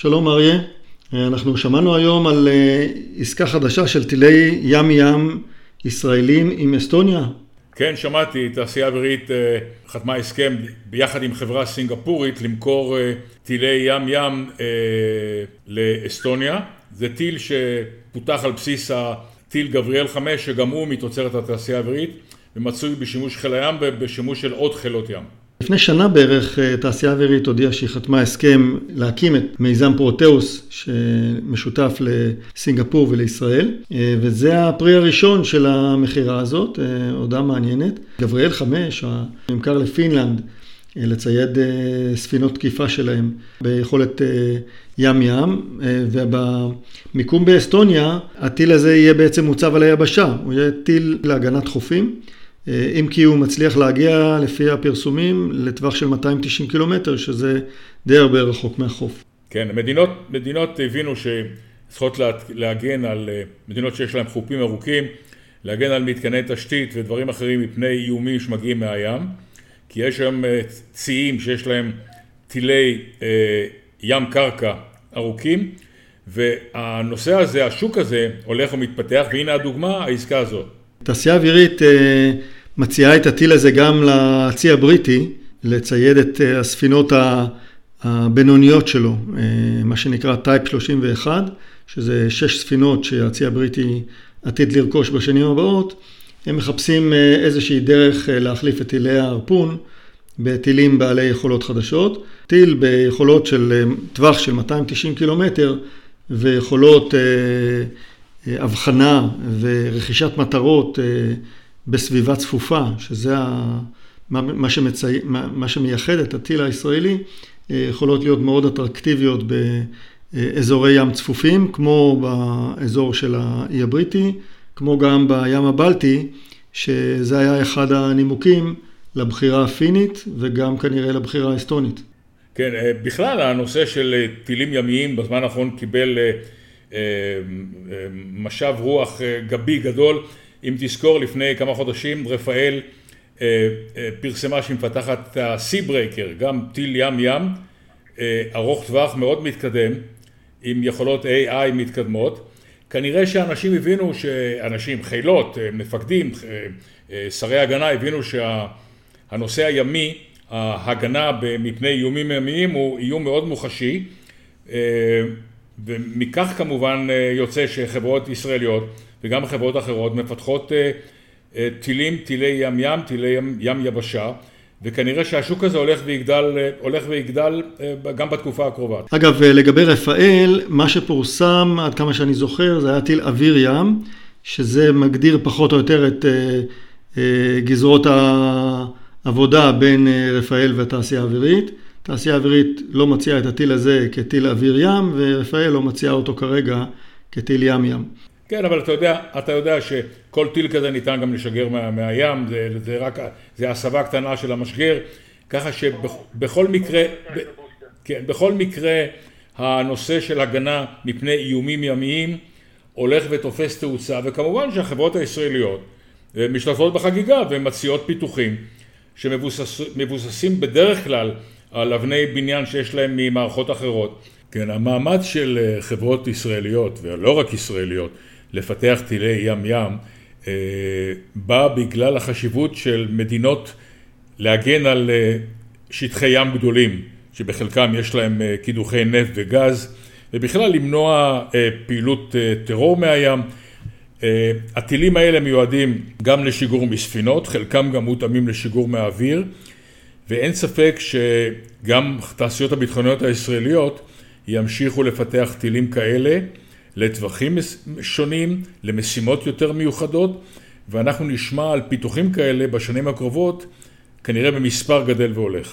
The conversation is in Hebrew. שלום אריה, אנחנו שמענו היום על עסקה חדשה של טילי ים-ים ישראלים עם אסטוניה. כן, שמעתי, תעשייה אווירית חתמה הסכם ביחד עם חברה סינגפורית למכור טילי ים-ים לאסטוניה. זה טיל שפותח על בסיס הטיל גבריאל 5 שגם הוא מתוצרת התעשייה האווירית ומצוי בשימוש חיל הים ובשימוש של עוד חילות ים. לפני שנה בערך תעשייה אווירית הודיעה שהיא חתמה הסכם להקים את מיזם פרוטאוס שמשותף לסינגפור ולישראל, וזה הפרי הראשון של המחירה הזאת, הודעה מעניינת. גבריאל 5 נמכר לפינלנד לצייד ספינות תקיפה שלהם ביכולת ים-ים, ובמיקום באסטוניה הטיל הזה יהיה בעצם מוצב על היבשה, הוא יהיה טיל להגנת חופים. אם כי הוא מצליח להגיע לפי הפרסומים לטווח של 290 קילומטר, שזה די הרבה רחוק מהחוף. כן, מדינות הבינו שצריכות להגן על מדינות שיש להן חופים ארוכים, להגן על מתקני תשתית ודברים אחרים מפני איומים שמגיעים מהים, כי יש שם ציים שיש להם טילי ים קרקע ארוכים, והנושא הזה, השוק הזה, הולך ומתפתח, והנה הדוגמה, העסקה הזאת. תעשייה אווירית מציעה את הטיל הזה גם לצי הבריטי, לצייד את הספינות הבינוניות שלו, מה שנקרא Type 31, שזה 6 ספינות שהצי הבריטי עתיד לרכוש בשנים הבאות. הם מחפשים איזושהי דרך להחליף את טילי ההרפון בטילים בעלי יכולות חדשות. טיל ביכולות של טווח של 290 קילומטר ויכולות הבחנה ורכישת מטרות בסביבה צפופה, שזה מה שמייחד את הטיל הישראלי, יכולות להיות מאוד אטרקטיביות באזורי ים צפופים, כמו באזור של האי הבריטי, כמו גם בים הבלטי, שזה היה אחד הנימוקים לבחירה הפינית וגם כנראה לבחירה האסטונית. כן, בכלל הנושא של טילים ימיים בזמן האחרון קיבל משב רוח גבי גדול. אם תזכור, לפני כמה חודשים רפאל פרסמה שמפתחת את ה-Seabreaker, גם טיל ים-ים ארוך טווח מאוד מתקדם עם יכולות AI מתקדמות. כנראה שאנשים הבינו, שאנשים, חילות, מפקדים, שרי הגנה הבינו שהנושא הימי, ההגנה מפני איומים ימיים, הוא איום מאוד מוחשי, ומכך כמובן יוצא שחברות ישראליות וגם חברות אחרות מפתחות טילים, טילי ים-ים, טילי ים-יבשה, וכנראה שהשוק הזה הולך ויגדל גם בתקופה הקרובה. אגב, לגבי רפאל, מה שפורסם עד כמה שאני זוכר זה היה טיל אוויר-ים, שזה מגדיר פחות או יותר את גזרות העבודה בין רפאל והתעשייה האווירית. תעשייה אווירית לא מציעה את הטיל הזה כטיל אוויר ים, ורפאל לא מציעה אותו כרגע כטיל ים ים. כן, אבל אתה יודע שכל טיל כזה ניתן גם לשגר מהים, זה הסבה קטנה של המשגר, ככה שבכל מקרה הנושא של הגנה מפני איומים ימיים הולך ותופס תאוצה, וכמובן שהחברות הישראליות משתתפות בחגיגה ומציעות פיתוחים שמבוססים בדרך כלל על אבני בניין שיש להם ממערכות אחרות. כן, המאמץ של חברות ישראליות, ולא רק ישראליות, לפתח טילי ים-ים, בא בגלל החשיבות של מדינות להגן על שטחי ים גדולים, שבחלקם יש להם קידוחי נפט וגז, ובכלל למנוע פעילות טרור מהים. הטילים האלה מיועדים גם לשיגור מספינות, חלקם גם מותאמים לשיגור מהאוויר, ואין ספק שגם תעשיות הביטחוניות הישראליות ימשיכו לפתח טילים כאלה לטווחים שונים, למשימות יותר מיוחדות, ואנחנו נשמע על פיתוחים כאלה בשנים הקרובות, כנראה במספר גדל והולך.